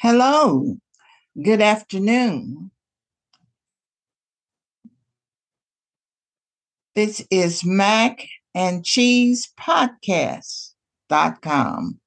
Hello, good afternoon. This is Mac and Cheese Podcast.com.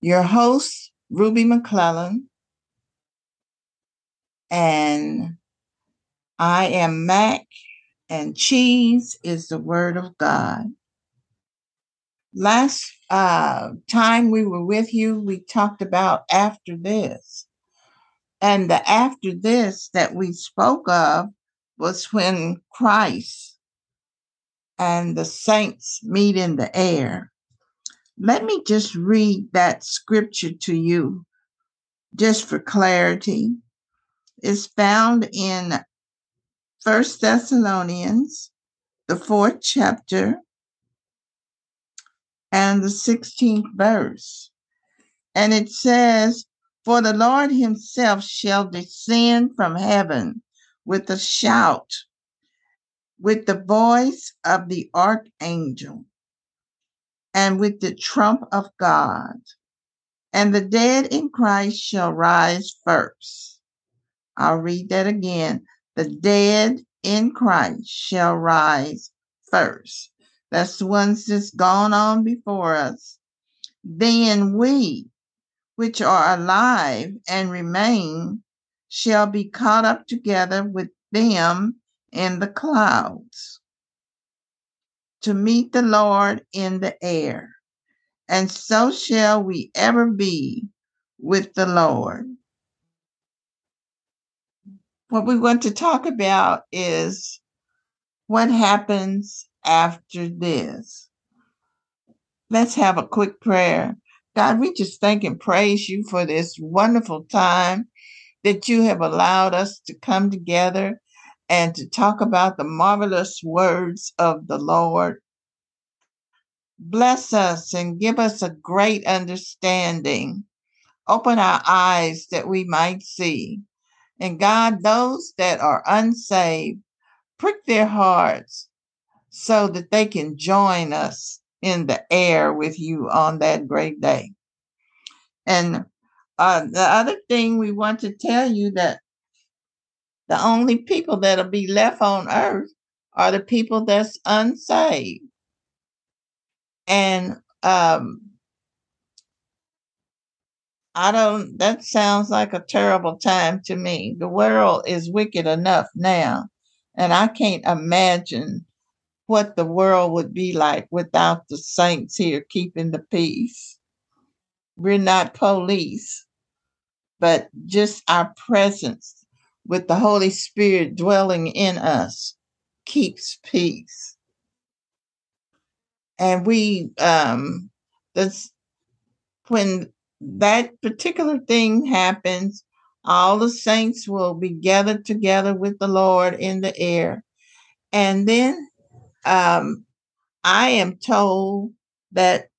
Your host, Ruby McClellan. And I am Mac, and cheese is the Word of God. Last time we were with you, we talked about after this. And the after this that we spoke of was when Christ and the saints meet in the air. Let me just read that scripture to you just for clarity. It's found in 1 Thessalonians, the 4th chapter, and the 16th verse. And it says, "For the Lord himself shall descend from heaven with a shout, with the voice of the archangel, and with the trump of God. And the dead in Christ shall rise first." I'll read that again. The dead in Christ shall rise first. That's the ones that's gone on before us. "Then we, which are alive and remain, shall be caught up together with them in the clouds to meet the Lord in the air. And so shall we ever be with the Lord." What we want to talk about is what happens after this. Let's have a quick prayer. God, we just thank and praise you for this wonderful time that you have allowed us to come together and to talk about the marvelous words of the Lord. Bless us and give us a great understanding. Open our eyes that we might see. And God, those that are unsaved, prick their hearts so that they can join us in the air with you on that great day. And the other thing we want to tell you that the only people that'll be left on earth are the people that's unsaved. And that sounds like a terrible time to me. The world is wicked enough now, and I can't imagine what the world would be like without the saints here keeping the peace. We're not police, but just our presence with the Holy Spirit dwelling in us keeps peace. And when that particular thing happens, all the saints will be gathered together with the Lord in the air. And then I am told that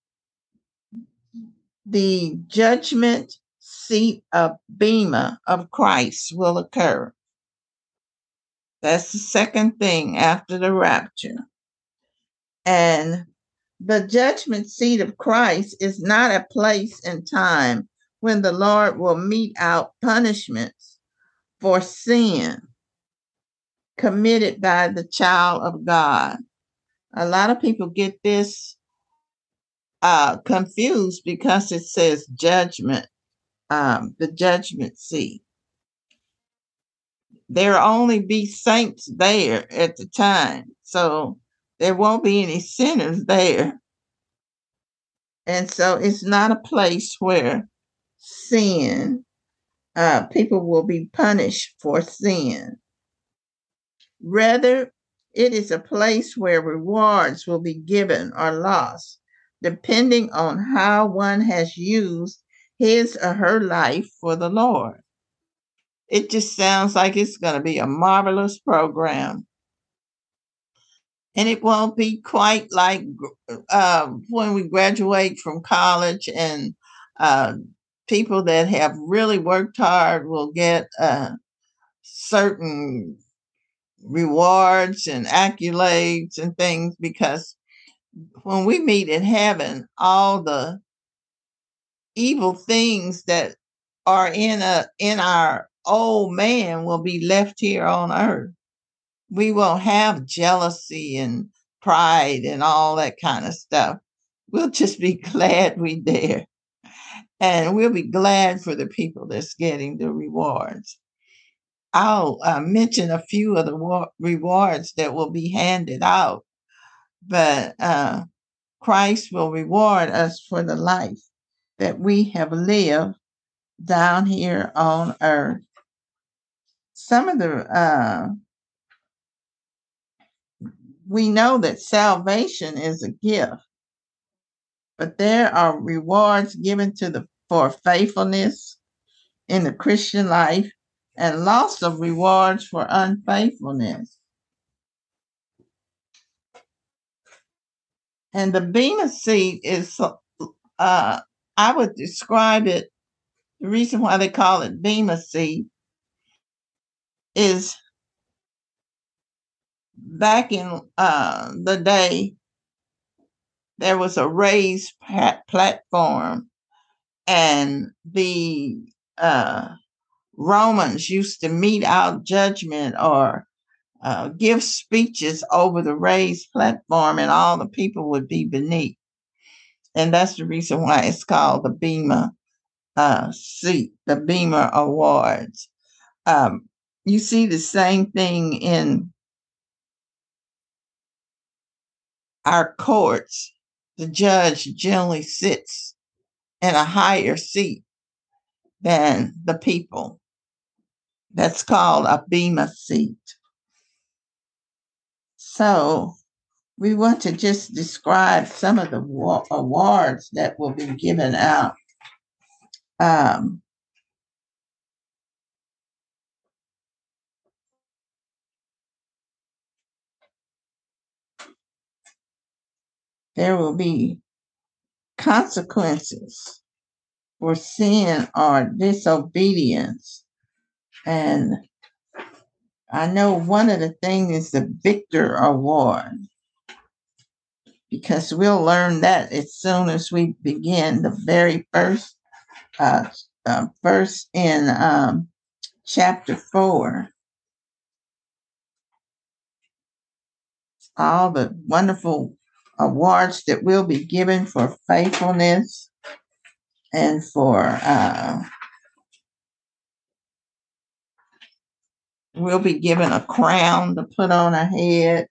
the judgment seat of Bema of Christ will occur. That's the second thing after the rapture. And the judgment seat of Christ is not a place and time when the Lord will mete out punishments for sin committed by the child of God. A lot of people get this confused because it says judgment, the judgment seat. There will only be saints there at the time. So there won't be any sinners there. And so it's not a place where sin, people will be punished for sin. Rather, it is a place where rewards will be given or lost, depending on how one has used his or her life for the Lord. It just sounds like it's going to be a marvelous program. And it won't be quite like when we graduate from college and people that have really worked hard will get certain rewards and accolades and things, because when we meet in heaven, all the evil things that or in our old man will be left here on earth. We won't have jealousy and pride and all that kind of stuff. We'll just be glad we're there. And we'll be glad for the people that's getting the rewards. I'll mention a few of the rewards that will be handed out. But Christ will reward us for the life that we have lived down here on earth. Some of the, we know that salvation is a gift, but there are rewards given for faithfulness in the Christian life and lots of rewards for unfaithfulness. And the Bema seat is, I would describe it, the reason why they call it Bema seat is back in the day, there was a raised platform, and the Romans used to mete out judgment or give speeches over the raised platform, and all the people would be beneath. And that's the reason why it's called the Bema seat, the Bema Awards. You see the same thing in our courts. The judge generally sits in a higher seat than the people. That's called a Bema seat. So we want to just describe some of the awards that will be given out. There will be consequences for sin or disobedience. And I know one of the things is the Victor Award, because we'll learn that as soon as we begin the very first verse in chapter 4. All the wonderful awards that will be given for faithfulness and for we'll be given a crown to put on our head.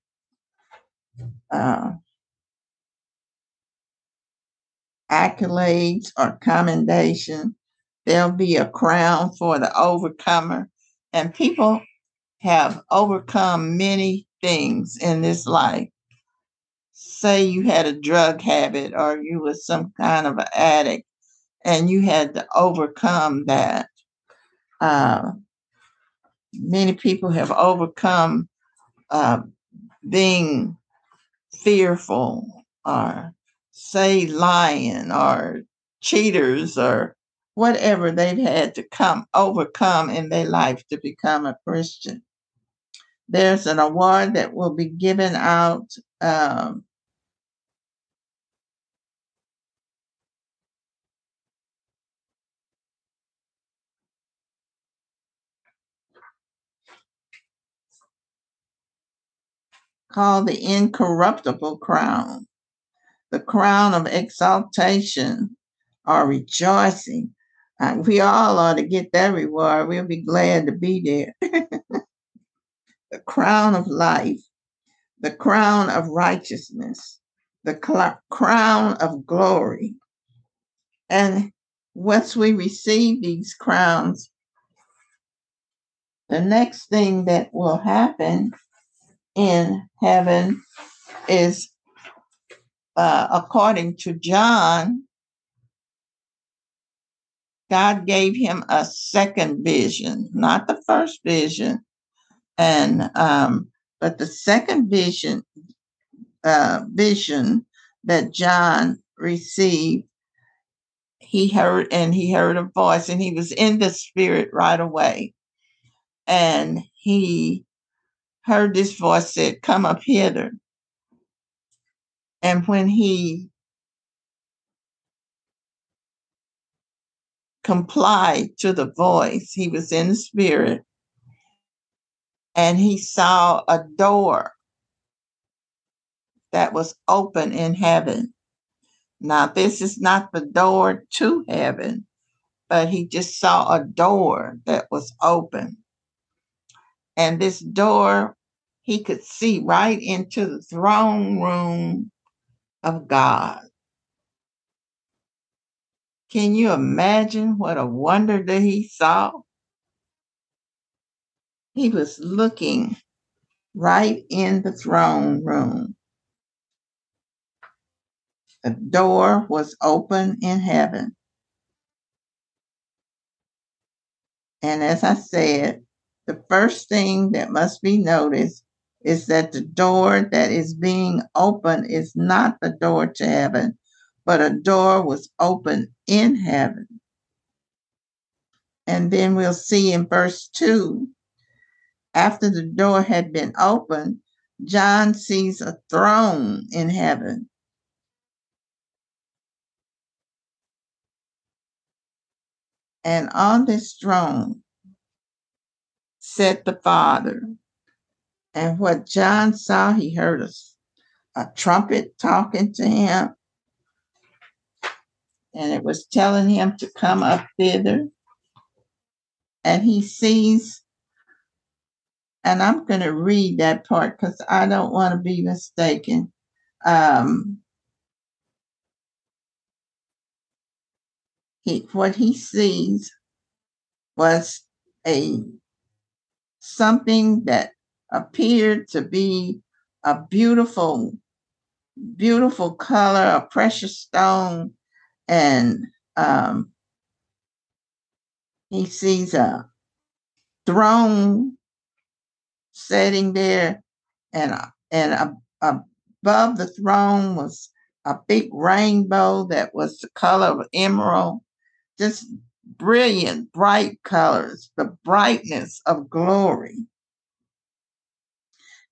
Accolades or commendation. There'll be a crown for the overcomer. And people have overcome many things in this life. Say you had a drug habit or you were some kind of an addict and you had to overcome that. Many people have overcome being fearful, or say lying or cheaters or whatever they've had to overcome in their life to become a Christian. There's an award that will be given out called the incorruptible crown, the crown of exaltation or rejoicing. We all ought to get that reward. We'll be glad to be there. The crown of life, the crown of righteousness, the crown of glory. And once we receive these crowns, the next thing that will happen in heaven is, according to John, God gave him a second vision, not the first vision, and but the second vision that John received, he heard a voice, and he was in the spirit right away, and he heard this voice said, "Come up hither." And when he complied to the voice. He was in the spirit. And he saw a door that was open in heaven. Now, this is not the door to heaven, but he just saw a door that was open. And this door, he could see right into the throne room of God. Can you imagine what a wonder that he saw? He was looking right in the throne room. The door was open in heaven. And as I said, the first thing that must be noticed is that the door that is being opened is not the door to heaven, but a door was open in heaven. And then we'll see in verse 2, after the door had been opened, John sees a throne in heaven. And on this throne sat the Father. And what John saw, he heard a trumpet talking to him. And it was telling him to come up thither. And he sees, and I'm going to read that part because I don't want to be mistaken. What he sees was something that appeared to be a beautiful, beautiful color, a precious stone, and he sees a throne sitting there, and above the throne was a big rainbow that was the color of emerald. Just brilliant, bright colors, the brightness of glory.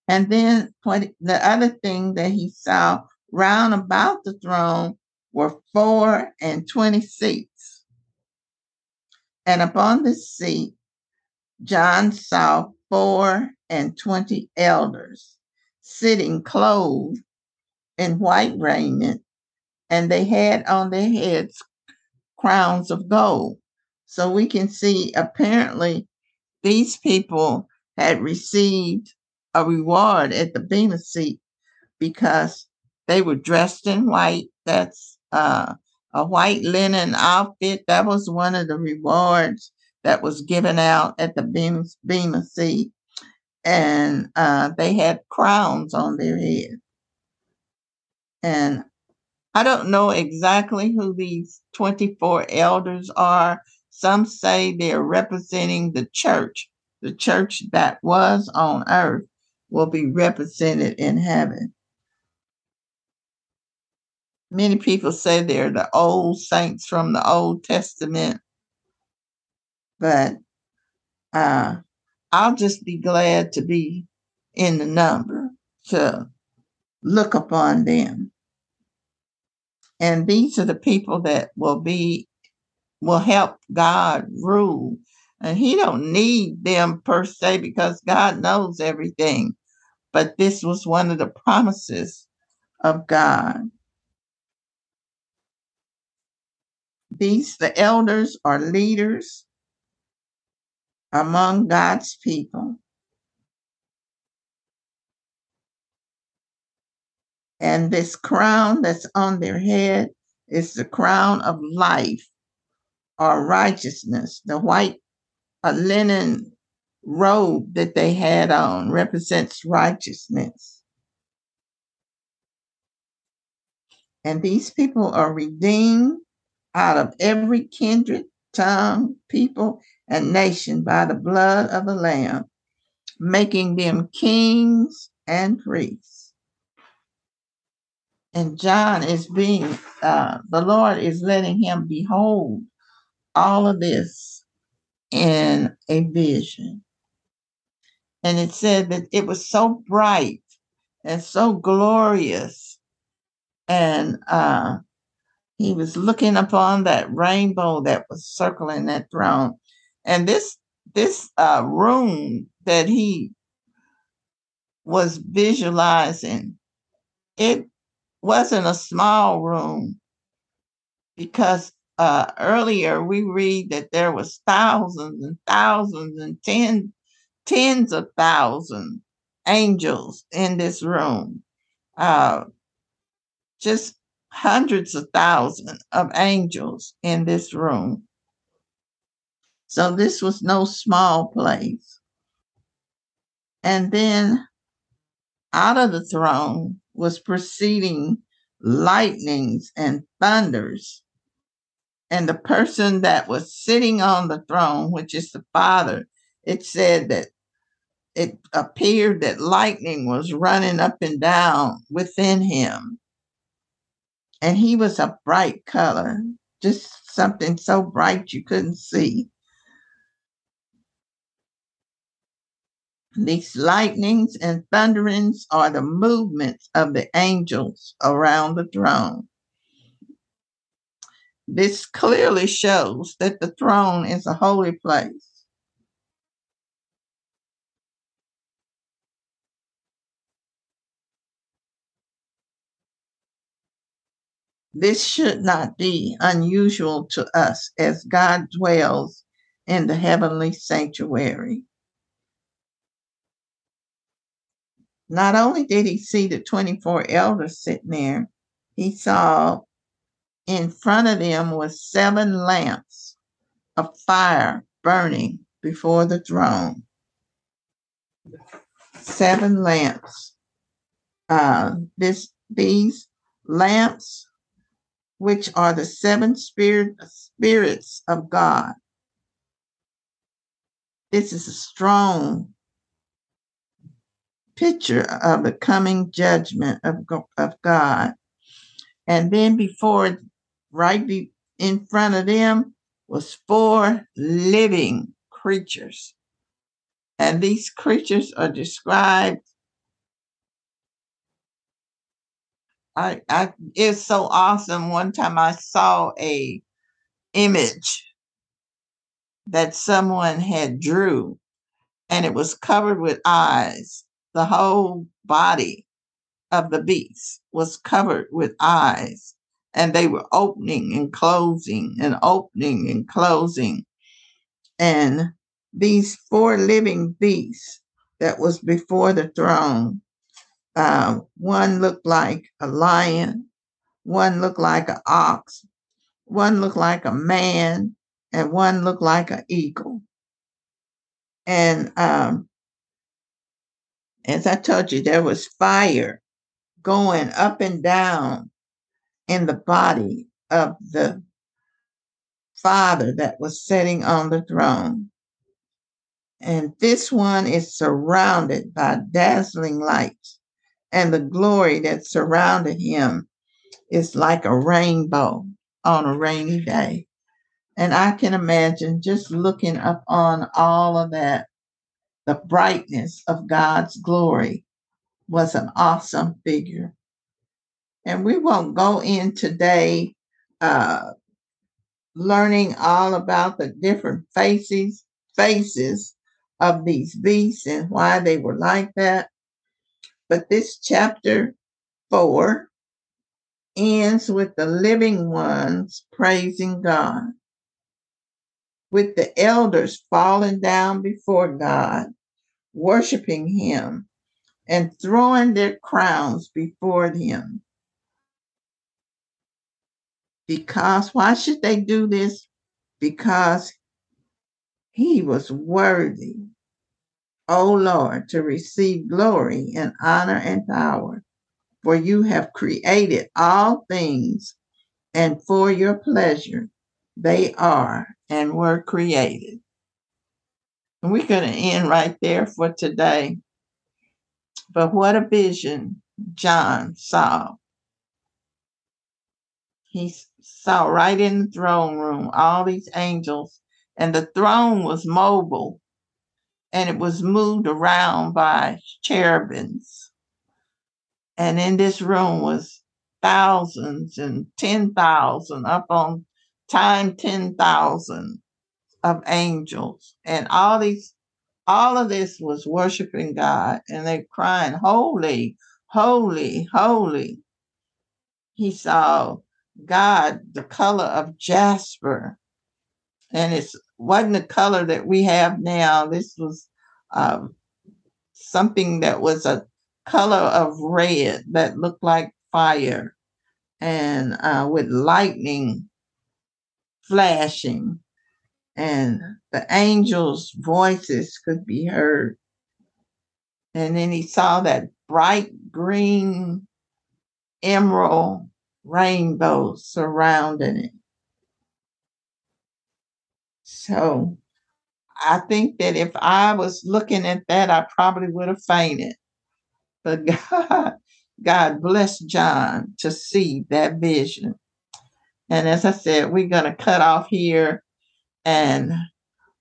And then the other thing that he saw round about the throne were 24 seats. And upon the seat, John saw 24 elders sitting clothed in white raiment, and they had on their heads crowns of gold. So we can see apparently these people had received a reward at the Bema seat because they were dressed in white. That's a white linen outfit. That was one of the rewards that was given out at the Bema seat. And they had crowns on their head. And I don't know exactly who these 24 elders are. Some say they're representing the church. The church that was on earth will be represented in heaven. Many people say they're the old saints from the Old Testament. But I'll just be glad to be in the number, to look upon them. And these are the people that will help God rule. And he don't need them per se because God knows everything. But this was one of the promises of God. The elders are leaders among God's people. And this crown that's on their head is the crown of life or righteousness. The white linen robe that they had on represents righteousness. And these people are redeemed out of every kindred, tongue, people, and nation by the blood of the Lamb, making them kings and priests. And John is the Lord is letting him behold all of this in a vision. And it said that it was so bright and so glorious. And He was looking upon that rainbow that was circling that throne. And this room that he was visualizing, it wasn't a small room, because earlier we read that there was thousands and thousands and tens of thousands angels in this room. Just hundreds of thousands of angels in this room. So this was no small place. And then out of the throne was proceeding lightnings and thunders. And the person that was sitting on the throne, which is the Father, it said that it appeared that lightning was running up and down within him. And he was a bright color, just something so bright you couldn't see. These lightnings and thunderings are the movements of the angels around the throne. This clearly shows that the throne is a holy place. This should not be unusual to us, as God dwells in the heavenly sanctuary. Not only did he see the 24 elders sitting there, he saw in front of them was 7 lamps of fire burning before the throne. 7 lamps. These lamps, which are the 7 spirits of God. This is a strong picture of the coming judgment of God. And then in front of them was 4 living creatures. And these creatures are described. It's so awesome. One time I saw a image that someone had drew, and it was covered with eyes. The whole body of the beast was covered with eyes, and they were opening and closing and opening and closing. And these 4 living beasts that was before the throne, one looked like a lion, one looked like an ox, one looked like a man, and one looked like an eagle. And as I told you, there was fire going up and down in the body of the Father that was sitting on the throne. And this one is surrounded by dazzling lights. And the glory that surrounded him is like a rainbow on a rainy day. And I can imagine just looking up on all of that. The brightness of God's glory was an awesome figure. And we won't go in today learning all about the different faces of these beasts and why they were like that. But this chapter 4 ends with the living ones praising God, with the elders falling down before God, worshiping him, and throwing their crowns before him. Because why should they do this? Because he was worthy, O Lord, to receive glory and honor and power, for you have created all things, and for your pleasure they are and were created. And we're going to end right there for today. But what a vision John saw. He saw right in the throne room all these angels, and the throne was mobile. And it was moved around by cherubims. And in this room was thousands and 10,000 upon time 10,000 of angels, and all of this was worshiping God, and they crying, holy, holy, holy. He saw God the color of jasper, and it wasn't the color that we have now. This was something that was a color of red that looked like fire, and with lightning flashing, and the angels' voices could be heard. And then he saw that bright green emerald rainbow surrounding it. So I think that if I was looking at that, I probably would have fainted. But God blessed John to see that vision. And as I said, we're going to cut off here. And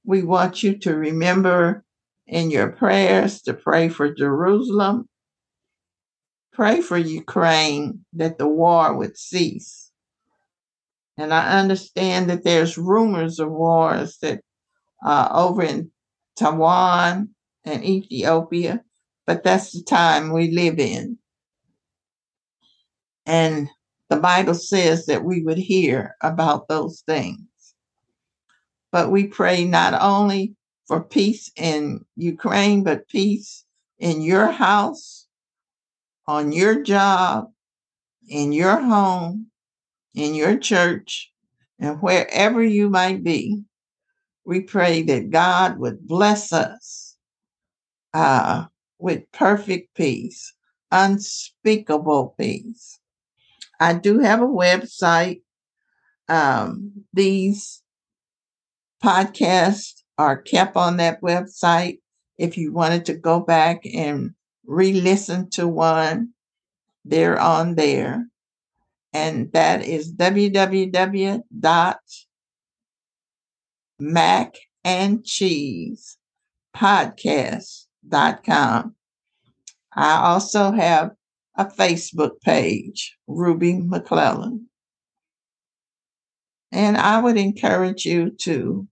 we want you to remember in your prayers to pray for Jerusalem. Pray for Ukraine that the war would cease. And I understand that there's rumors of wars that over in Taiwan and Ethiopia, but that's the time we live in. And the Bible says that we would hear about those things. But we pray not only for peace in Ukraine, but peace in your house, on your job, in your home, in your church, and wherever you might be. We pray that God would bless us with perfect peace, unspeakable peace. I do have a website. These podcasts are kept on that website. If you wanted to go back and re-listen to one, they're on there. And that is www.macandcheesepodcast.com. I also have a Facebook page, Ruby McClellan. And I would encourage you to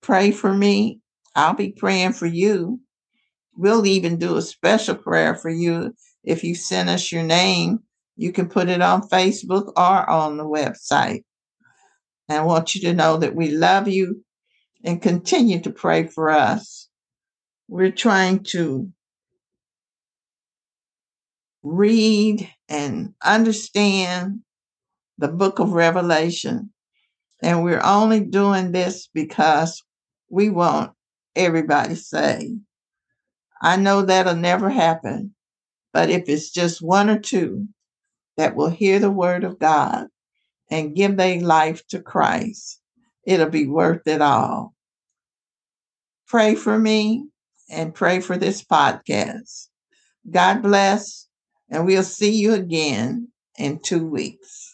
pray for me. I'll be praying for you. We'll even do a special prayer for you. If you send us your name, you can put it on Facebook or on the website. And I want you to know that we love you and continue to pray for us. We're trying to read and understand the book of Revelation. And we're only doing this because we want everybody saved. I know that'll never happen, but if it's just one or two that will hear the word of God and give their life to Christ, it'll be worth it all. Pray for me and pray for this podcast. God bless. And we'll see you again in 2 weeks.